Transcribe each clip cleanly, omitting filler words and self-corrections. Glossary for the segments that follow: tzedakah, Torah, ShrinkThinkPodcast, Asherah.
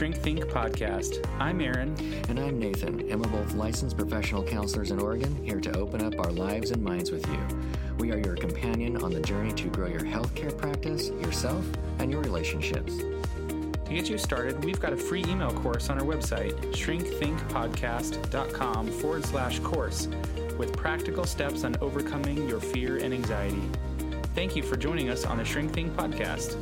Shrink Think Podcast. I'm Aaron. And I'm Nathan, and we're both licensed professional counselors in Oregon, here to open up our lives and minds with you. We are your companion on the journey to grow your healthcare practice, yourself, and your relationships. To get you started, we've got a free email course on our website, shrinkthinkpodcast.com/course, with practical steps on overcoming your fear and anxiety. Thank you for joining us on the Shrink Think Podcast.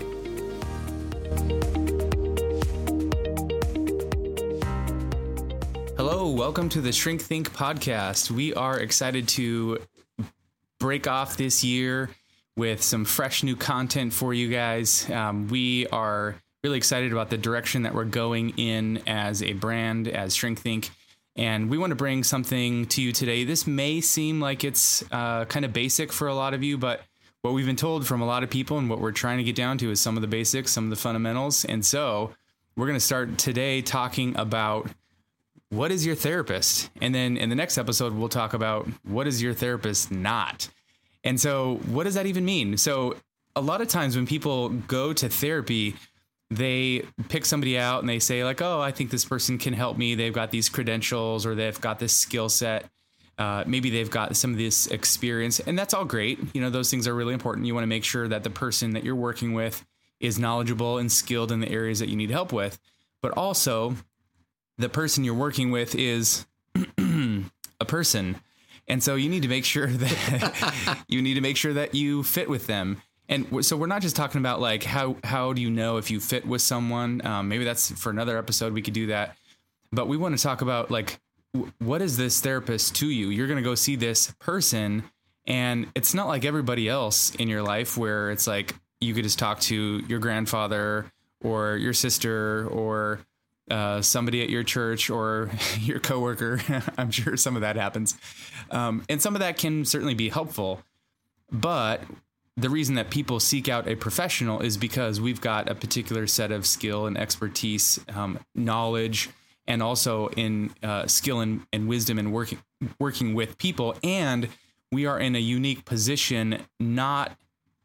Hello, welcome to the Shrink Think Podcast. We are excited to break off this year with some fresh new content for you guys. We are really excited about the direction that we're going in as a brand, as Shrink Think, and we want to bring something to you today. This may seem like it's kind of basic for a lot of you, but what we've been told from a lot of people and what we're trying to get down to is some of the basics, some of the fundamentals. And so we're going to start today talking about what is your therapist? And then in the next episode, we'll talk about what is your therapist not? And so what does that even mean? So a lot of times when people go to therapy, they pick somebody out and they say like, oh, I think this person can help me. They've got these credentials or they've got this skill set. Maybe they've got some of this experience, and that's all great. You know, those things are really important. You want to make sure that the person that you're working with is knowledgeable and skilled in the areas that you need help with, but also the person you're working with is a person. And so you need to make sure that you fit with them. And so we're not just talking about like, how do you know if you fit with someone? Maybe that's for another episode. We could do that, but we want to talk about like, what is this therapist to you? You're going to go see this person, and it's not like everybody else in your life where it's like, you could just talk to your grandfather or your sister or somebody at your church or your coworker. I'm sure some of that happens. And some of that can certainly be helpful. But the reason that people seek out a professional is because we've got a particular set of skill and expertise, knowledge, and also in skill and wisdom and working with people. And we are in a unique position, not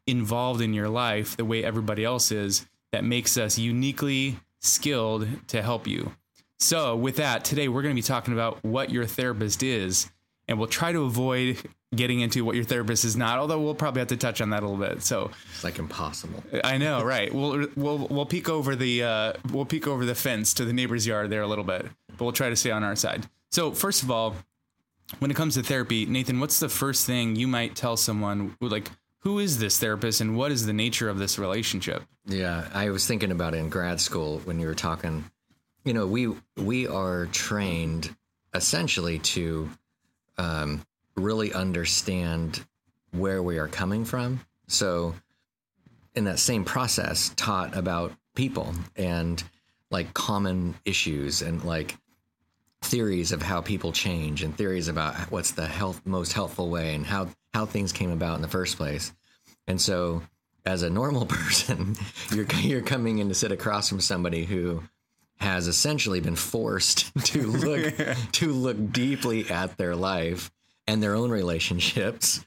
involved in your life the way everybody else is, that makes us uniquely skilled to help you. So with that, today we're going to be talking about what your therapist is, and we'll try to avoid getting into what your therapist is not, although we'll probably have to touch on that a little bit. So it's like impossible. I know, right? We'll peek over the fence to the neighbor's yard there a little bit, but we'll try to stay on our side. So first of all, when it comes to therapy, Nathan, what's the first thing you might tell someone, like, who is this therapist and what is the nature of this relationship? Yeah, I was thinking about it in grad school when you were talking. You know, we are trained essentially to really understand where we are coming from. So in that same process, taught about people and like common issues and like theories of how people change and theories about what's the most helpful way and how things came about in the first place. And so as a normal person, you're coming in to sit across from somebody who has essentially been forced to look deeply at their life and their own relationships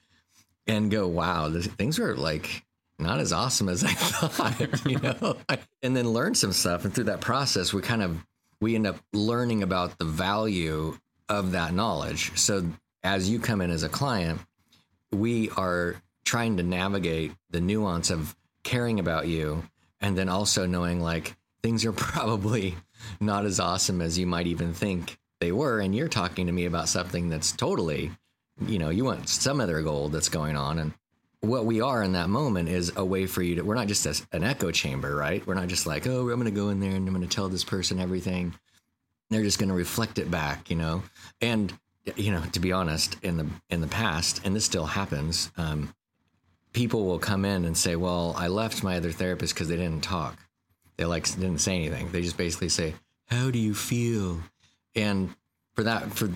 and go, wow, things were like not as awesome as I thought, you know, and then learn some stuff. And through that process, we end up learning about the value of that knowledge. So as you come in as a client, we are trying to navigate the nuance of caring about you and then also knowing like things are probably not as awesome as you might even think they were. And you're talking to me about something that's totally, you know, you want some other goal that's going on. And what we are in that moment is a way for you to, we're not just an echo chamber, right? We're not just like, oh, I'm going to go in there and I'm going to tell this person everything. They're just going to reflect it back, you know? And, you know, to be honest, in the past, and this still happens, people will come in and say, well, I left my other therapist because they didn't talk. They like didn't say anything. They just basically say, how do you feel? And for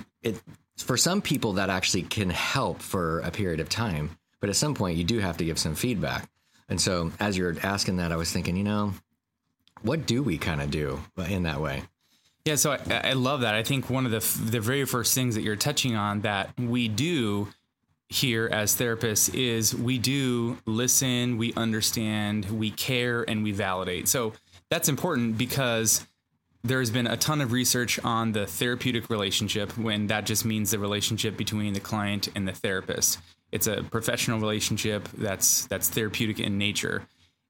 some people that actually can help for a period of time, but at some point you do have to give some feedback. And so as you're asking that, I was thinking, you know, what do we kind of do in that way? Yeah. So I love that. I think one of the very first things that you're touching on that we do here as therapists is we do listen, we understand, we care, and we validate. So that's important because there's been a ton of research on the therapeutic relationship, when that just means the relationship between the client and the therapist. It's a professional relationship that's therapeutic in nature.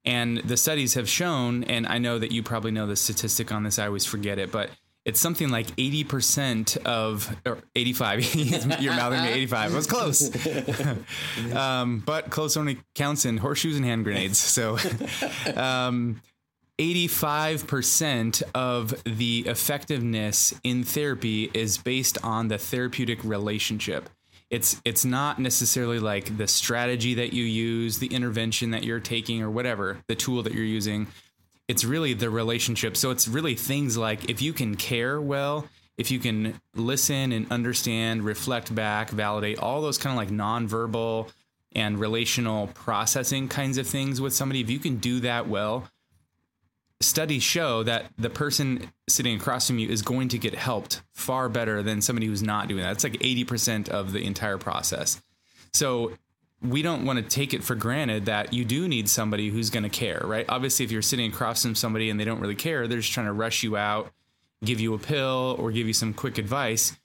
And the studies have shown, and I know that you probably know the statistic on this, I always forget it, but it's something like 80% of, or 85, you're mouthing to 85. It was close. But close only counts in horseshoes and hand grenades. So 85% of the effectiveness in therapy is based on the therapeutic relationship. It's not necessarily like the strategy that you use, the intervention that you're taking, or whatever, the tool that you're using. It's really the relationship. So it's really things like, if you can care well, if you can listen and understand, reflect back, validate, all those kind of like nonverbal and relational processing kinds of things with somebody. If you can do that well, studies show that the person sitting across from you is going to get helped far better than somebody who's not doing that. It's like 80% of the entire process. So we don't want to take it for granted that you do need somebody who's going to care, right? Obviously, if you're sitting across from somebody and they don't really care, they're just trying to rush you out, give you a pill, or give you some quick advice.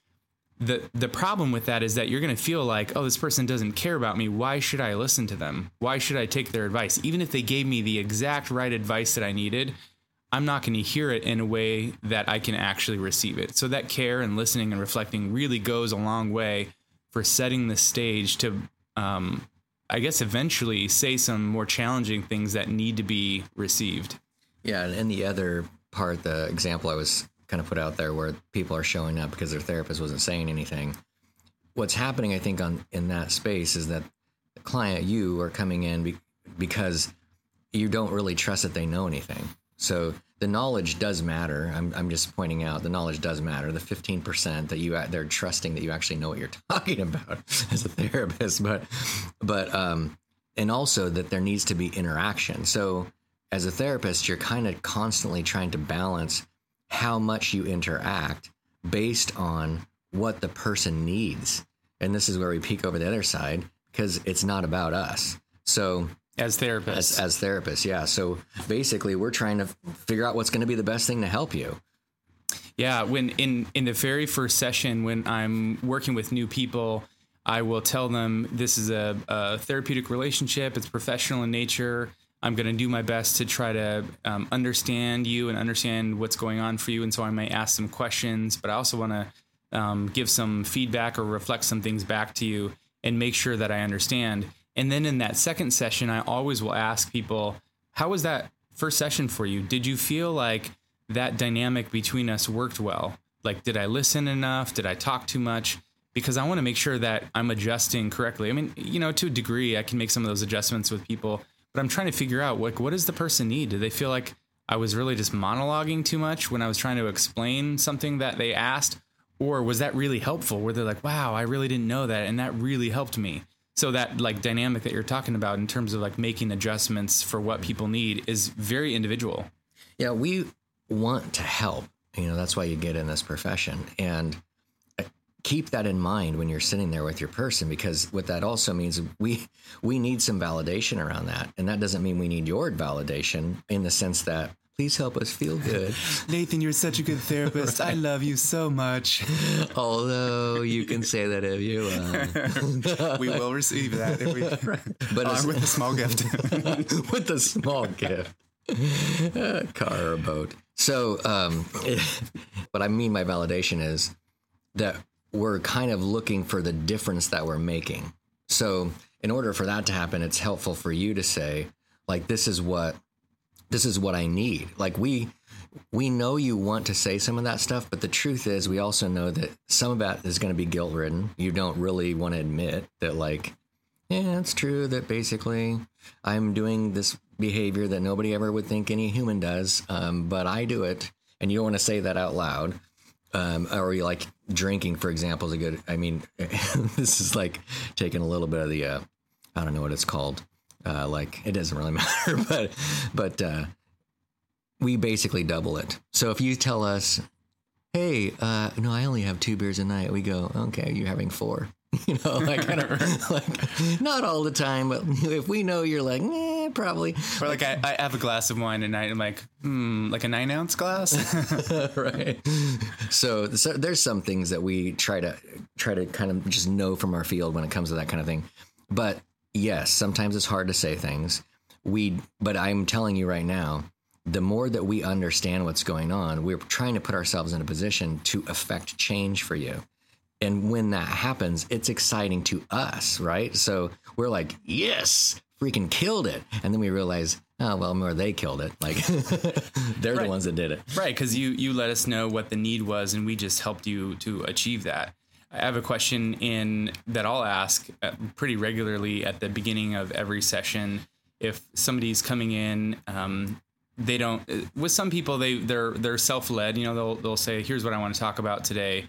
The problem with that is that you're going to feel like, oh, this person doesn't care about me. Why should I listen to them? Why should I take their advice? Even if they gave me the exact right advice that I needed, I'm not going to hear it in a way that I can actually receive it. So that care and listening and reflecting really goes a long way for setting the stage to, I guess, eventually say some more challenging things that need to be received. Yeah. And the other part, the example I was kind of put out there where people are showing up because their therapist wasn't saying anything. What's happening, I think, in that space is that the client, you are coming in because you don't really trust that they know anything. So the knowledge does matter. I'm just pointing out the knowledge does matter. The 15% that they're trusting that you actually know what you're talking about as a therapist, but and also that there needs to be interaction. So as a therapist, you're kind of constantly trying to balance how much you interact based on what the person needs. And this is where we peek over the other side, because it's not about us. So as therapists, as therapists. Yeah. So basically we're trying to figure out what's going to be the best thing to help you. Yeah. When in the very first session, when I'm working with new people, I will tell them this is a therapeutic relationship. It's professional in nature. I'm going to do my best to try to understand you and understand what's going on for you. And so I might ask some questions, but I also want to give some feedback or reflect some things back to you and make sure that I understand. And then in that second session, I always will ask people, how was that first session for you? Did you feel like that dynamic between us worked well? Like, did I listen enough? Did I talk too much? Because I want to make sure that I'm adjusting correctly. I mean, you know, to a degree, I can make some of those adjustments with people. But I'm trying to figure out, like, what does the person need? Do they feel like I was really just monologuing too much when I was trying to explain something that they asked? Or was that really helpful? Where they're like, wow, I really didn't know that. And that really helped me. So that like dynamic that you're talking about in terms of like making adjustments for what people need is very individual. Yeah, we want to help. You know, that's why you get in this profession. And keep that in mind when you're sitting there with your person, because what that also means, we need some validation around that. And that doesn't mean we need your validation in the sense that, please help us feel good. Nathan, you're such a good therapist. Right. I love you so much. Although you can say that if you want. We will receive that. If we, but with a small gift. With a small gift. A car or a boat. So what I mean by validation is that we're kind of looking for the difference that we're making. So in order for that to happen, it's helpful for you to say, like, this is what I need. Like we know you want to say some of that stuff, but the truth is we also know that some of that is going to be guilt ridden. You don't really want to admit that, like, yeah, it's true that basically I'm doing this behavior that nobody ever would think any human does. But I do it, and you don't want to say that out loud. Or you, like, drinking, for example, is a good, I mean, this is like taking a little bit of the, I don't know what it's called. Like, it doesn't really matter, but we basically double it. So if you tell us, hey, no, I only have 2 beers a night, we go, okay, you're having 4, you know, like, kind of, like, not all the time, but if we know you're like, Probably. Or like I have a glass of wine at night and I'm like, like a 9-ounce glass. Right. So there's some things that we try to kind of just know from our field when it comes to that kind of thing. But yes, sometimes it's hard to say things. But I'm telling you right now, the more that we understand what's going on, we're trying to put ourselves in a position to affect change for you. And when that happens, it's exciting to us, right? So we're like, yes, freaking killed it. And then we realize, oh, well, more they killed it. Like they're right. The ones that did it. Right. Because you let us know what the need was and we just helped you to achieve that. I have a question that I'll ask pretty regularly at the beginning of every session. If somebody's coming in, they don't, with some people, they're self-led, they'll say, here's what I want to talk about today.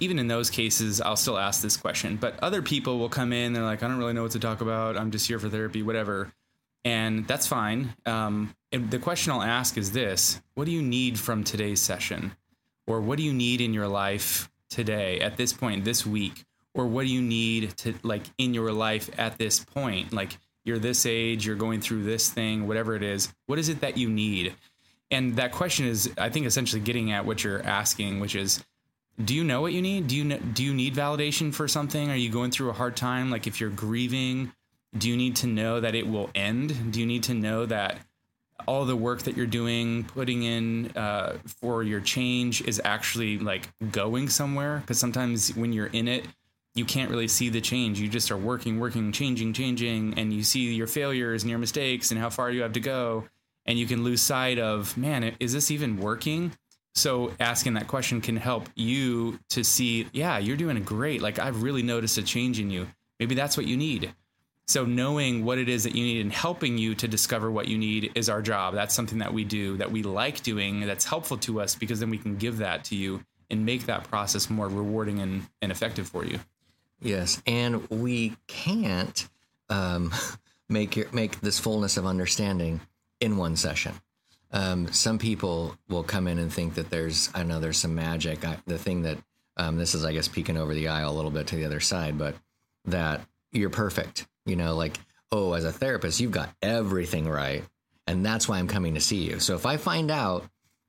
Even in those cases, I'll still ask this question, but other people will come in. They're like, I don't really know what to talk about. I'm just here for therapy, whatever. And that's fine. And the question I'll ask is this: what do you need from today's session? Or what do you need in your life today at this point, this week? Or what do you need to like in your life at this point? Like you're this age, you're going through this thing, whatever it is. What is it that you need? And that question is, I think, essentially getting at what you're asking, which is, do you know what you need? Do you need validation for something? Are you going through a hard time? Like if you're grieving, do you need to know that it will end? Do you need to know that all the work that you're doing, putting in for your change is actually like going somewhere? Because sometimes when you're in it, you can't really see the change. You just are working, changing. And you see your failures and your mistakes and how far you have to go. And you can lose sight of, man, is this even working? So asking that question can help you to see, yeah, you're doing great. Like I've really noticed a change in you. Maybe that's what you need. So knowing what it is that you need and helping you to discover what you need is our job. That's something that we do, that we like doing, that's helpful to us, because then we can give that to you and make that process more rewarding and effective for you. Yes. And we can't make this fullness of understanding in one session. Some people will come in and think that there's some magic. The thing that this is, I guess, peeking over the aisle a little bit to the other side, but that you're perfect, like, oh, as a therapist, you've got everything right. And that's why I'm coming to see you. So if I find out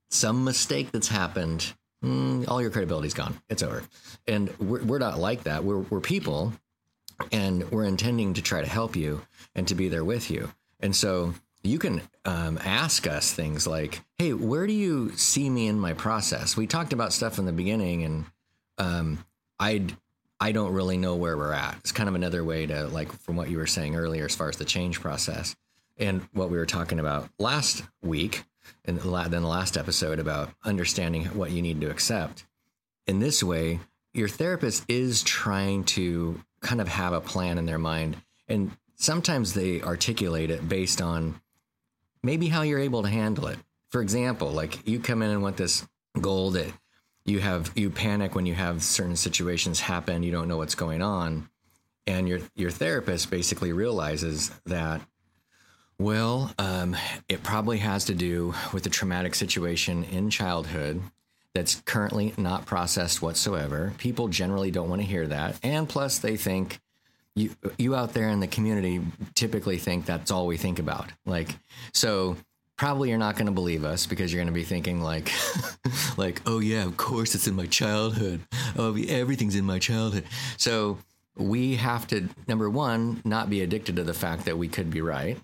some mistake that's happened, all your credibility's gone. It's over. And we're not like that. We're people, and we're intending to try to help you and to be there with you. And so you can ask us things like, hey, where do you see me in my process? We talked about stuff in the beginning, and I don't really know where we're at. It's kind of another way to, like, from what you were saying earlier as far as the change process and what we were talking about last week and then the last episode about understanding what you need to accept. In this way, your therapist is trying to kind of have a plan in their mind, and sometimes they articulate it based on maybe how you're able to handle it. For example, like you come in and want this goal that you panic when you have certain situations happen. You don't know what's going on. And your therapist basically realizes that, well, it probably has to do with a traumatic situation in childhood that's currently not processed whatsoever. People generally don't want to hear that. And plus they think, You out there in the community typically think that's all we think about. Like, so probably you're not going to believe us, because you're going to be thinking like, like, oh yeah, of course it's in my childhood. Oh, everything's in my childhood. So we have to, number one, not be addicted to the fact that we could be right.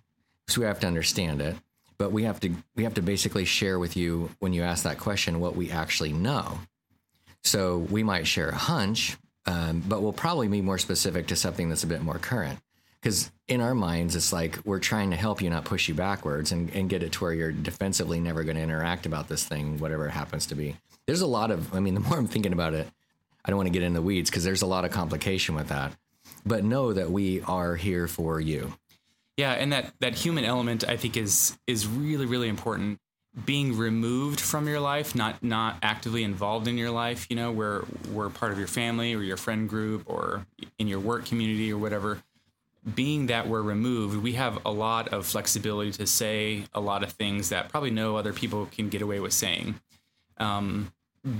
So we have to understand it, but we have to basically share with you, when you ask that question, what we actually know. So we might share a hunch, but we'll probably be more specific to something that's a bit more current, because in our minds, it's like we're trying to help you, not push you backwards and get it to where you're defensively never going to interact about this thing, whatever it happens to be. There's a lot of, the more I'm thinking about it, I don't want to get in the weeds because there's a lot of complication with that, but know that we are here for you. Yeah. And that human element, I think, is really, really important. Being removed from your life, not actively involved in your life, where we're part of your family or your friend group or in your work community or whatever, being that we're removed, we have a lot of flexibility to say a lot of things that probably no other people can get away with saying,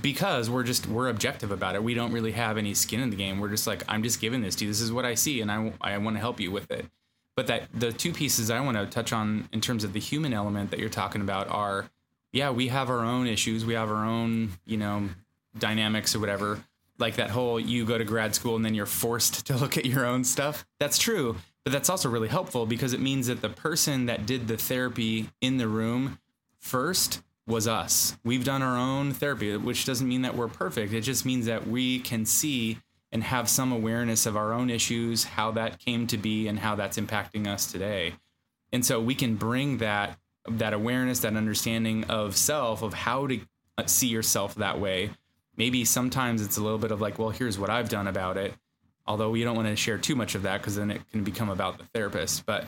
because we're objective about it. We don't really have any skin in the game. We're just like, I'm just giving this to you. This is what I see, and I want to help you with it. But that the two pieces I want to touch on in terms of the human element that you're talking about are, yeah, we have our own issues. We have our own, you know, dynamics or whatever. Like that whole, you go to grad school and then you're forced to look at your own stuff. That's true. But that's also really helpful because it means that the person that did the therapy in the room first was us. We've done our own therapy, which doesn't mean that we're perfect. It just means that we can see and have some awareness of our own issues, how that came to be and how that's impacting us today. And so we can bring that awareness, that understanding of self, of how to see yourself that way. Maybe sometimes it's a little bit of like, well, here's what I've done about it. Although we don't want to share too much of that because then it can become about the therapist. But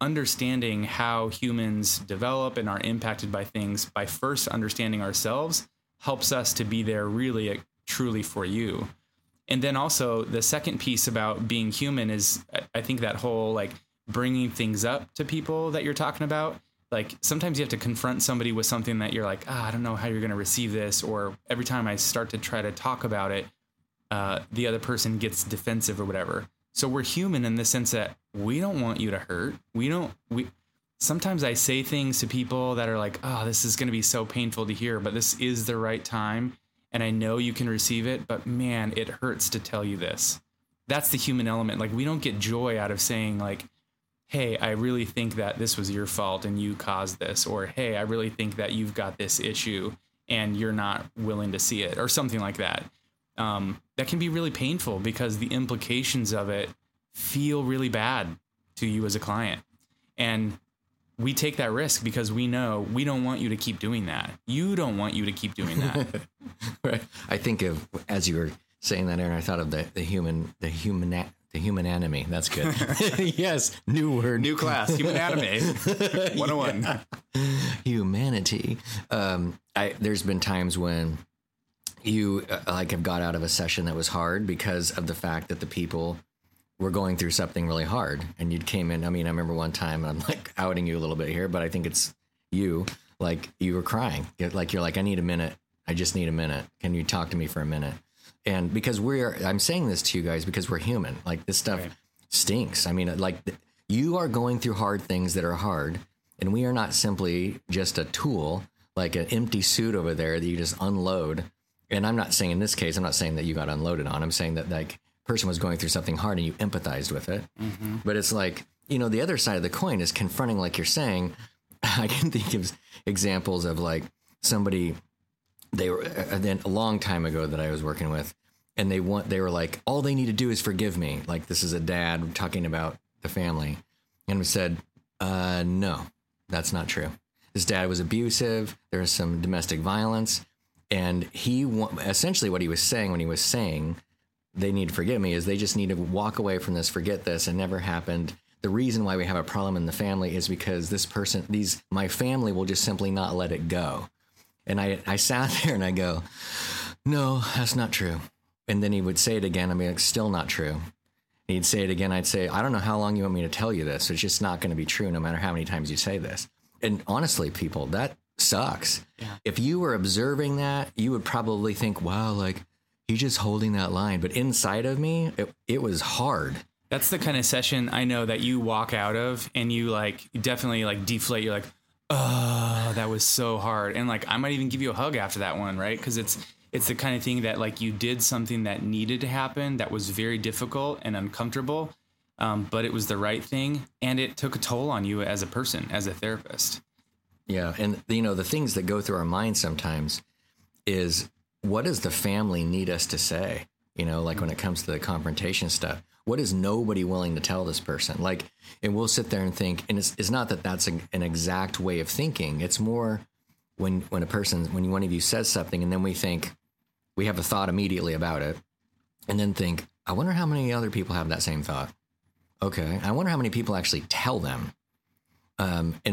understanding how humans develop and are impacted by things by first understanding ourselves helps us to be there really truly for you. And then also the second piece about being human is, I think, that whole like bringing things up to people that you're talking about. Like sometimes you have to confront somebody with something that you're like, I don't know how you're going to receive this. Or every time I start to try to talk about it, the other person gets defensive or whatever. So we're human in the sense that we don't want you to hurt. Sometimes I say things to people that are like, this is going to be so painful to hear, but this is the right time. And I know you can receive it, but man, it hurts to tell you this. That's the human element. Like we don't get joy out of saying like, hey, I really think that this was your fault and you caused this, or hey, I really think that you've got this issue and you're not willing to see it or something like that. That can be really painful because the implications of it feel really bad to you as a client. And we take that risk because we know we don't want you to keep doing that. You don't want you to keep doing that. Right. I think of, as you were saying that, Aaron, I thought of the human anatomy. That's good. Yes. New word. New class. Human anatomy. 101. Yeah. Humanity. There's been times when you have got out of a session that was hard because of the fact that the people were going through something really hard, and you'd came in. I mean, I remember one time, I'm like outing you a little bit here, but I think it's you, like you were crying. You're like, I need a minute. I just need a minute. Can you talk to me for a minute? And because I'm saying this to you guys because we're human, like this stuff right. Stinks. I mean, like you are going through hard things that are hard, and we are not simply just a tool, like an empty suit over there that you just unload. And I'm not saying in this case, I'm not saying that you got unloaded on. I'm saying that like person was going through something hard and you empathized with it. Mm-hmm. But it's like, you know, the other side of the coin is confronting, like you're saying. I can think of examples of like somebody, they were then a long time ago that I was working with, and they were like, all they need to do is forgive me. Like this is a dad talking about the family. And we said, no, that's not true. This dad was abusive. There was some domestic violence. And he essentially what he was saying when he was saying they need to forgive me is they just need to walk away from this, forget this. It never happened. The reason why we have a problem in the family is because this person, my family will just simply not let it go. And I sat there and I go, no, that's not true. And then he would say it again. I mean, it's still not true. And he'd say it again. I'd say, I don't know how long you want me to tell you this. It's just not going to be true no matter how many times you say this. And honestly, people, that sucks. Yeah. If you were observing that, you would probably think, wow, like he's just holding that line. But inside of me, it was hard. That's the kind of session I know that you walk out of and you like definitely like deflate. You're like, oh, that was so hard. And like I might even give you a hug after that one. Right. Because it's the kind of thing that like you did something that needed to happen. That was very difficult and uncomfortable. But it was the right thing. And it took a toll on you as a person, as a therapist. Yeah. And, you know, the things that go through our mind sometimes is, what does the family need us to say? You know, like when it comes to the confrontation stuff, what is nobody willing to tell this person? Like, and we'll sit there and think, and it's not that that's an exact way of thinking. It's more when one of you says something and then we think, we have a thought immediately about it and then think, I wonder how many other people have that same thought. Okay. I wonder how many people actually tell them. And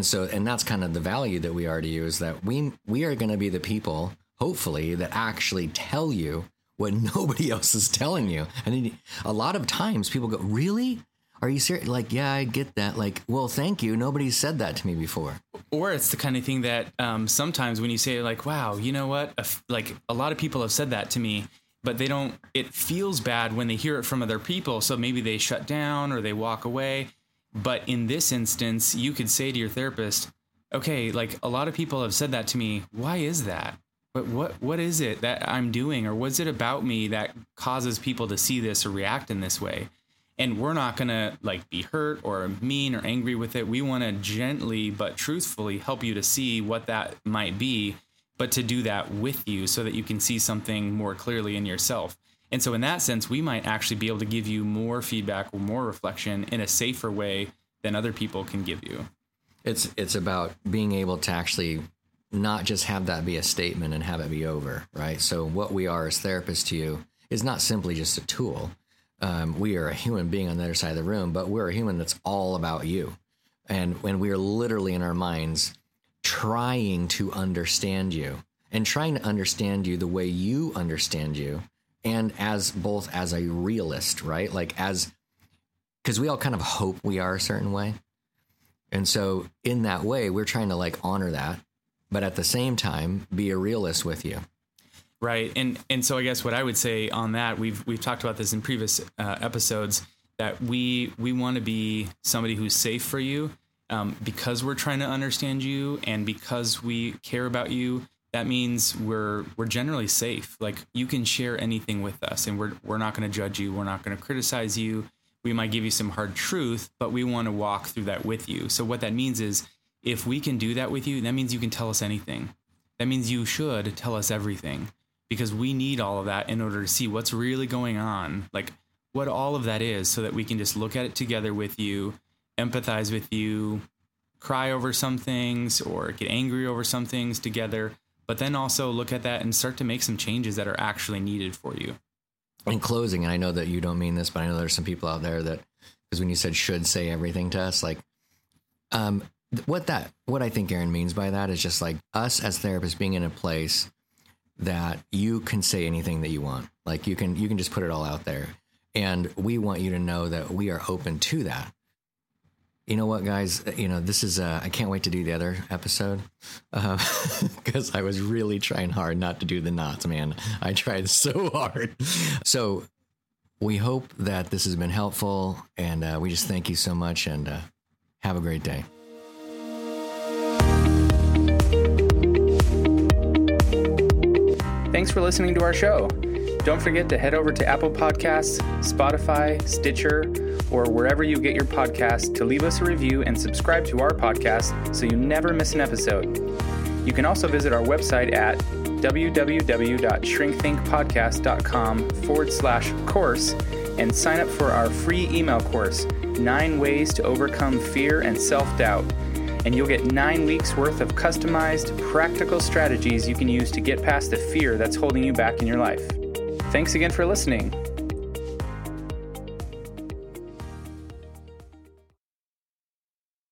that's kind of the value that we are to you, is that we are going to be the people, hopefully, that actually tell you what nobody else is telling you. I mean, a lot of times people go, really? Are you serious? Like, yeah, I get that. Like, well, thank you. Nobody said that to me before. Or it's the kind of thing that sometimes when you say like, wow, you know what? Like a lot of people have said that to me, but they don't, it feels bad when they hear it from other people. So maybe they shut down or they walk away. But in this instance, you could say to your therapist, okay, like a lot of people have said that to me. Why is that? But what is it that I'm doing? Or what's it about me that causes people to see this or react in this way? And we're not going to like be hurt or mean or angry with it. We want to gently but truthfully help you to see what that might be, but to do that with you so that you can see something more clearly in yourself. And so in that sense, we might actually be able to give you more feedback or more reflection in a safer way than other people can give you. It's about being able to actually not just have that be a statement and have it be over, right? So what we are as therapists to you is not simply just a tool. We are a human being on the other side of the room, but we're a human that's all about you. And when we are literally in our minds trying to understand you and trying to understand you the way you understand you. And as both as a realist, right? Like because we all kind of hope we are a certain way. And so in that way, we're trying to like honor that, but at the same time, be a realist with you. Right. And so I guess what I would say on that, we've talked about this in previous episodes, that we want to be somebody who's safe for you because we're trying to understand you and because we care about you. That means we're generally safe. Like you can share anything with us and we're not going to judge you. We're not going to criticize you. We might give you some hard truth, but we want to walk through that with you. So what that means is if we can do that with you, that means you can tell us anything. That means you should tell us everything. Because we need all of that in order to see what's really going on, like what all of that is, so that we can just look at it together with you, empathize with you, cry over some things or get angry over some things together, but then also look at that and start to make some changes that are actually needed for you. In closing, and I know that you don't mean this, but I know there's some people out there that, because when you said should say everything to us, like what I think Aaron means by that is just like us as therapists being in a place that you can say anything that you want. Like you can just put it all out there. And we want you to know that we are open to that. You know what, guys, this is I can't wait to do the other episode because I was really trying hard not to do the knots, man. I tried so hard. So we hope that this has been helpful, and we just thank you so much, and have a great day. Thanks for listening to our show. Don't forget to head over to Apple Podcasts, Spotify, Stitcher, or wherever you get your podcasts to leave us a review and subscribe to our podcast so you never miss an episode. You can also visit our website at www.shrinkthinkpodcast.com/course and sign up for our free email course, 9 Ways to Overcome Fear and Self-Doubt. And you'll get 9 weeks worth of customized, practical strategies you can use to get past the fear that's holding you back in your life. Thanks again for listening.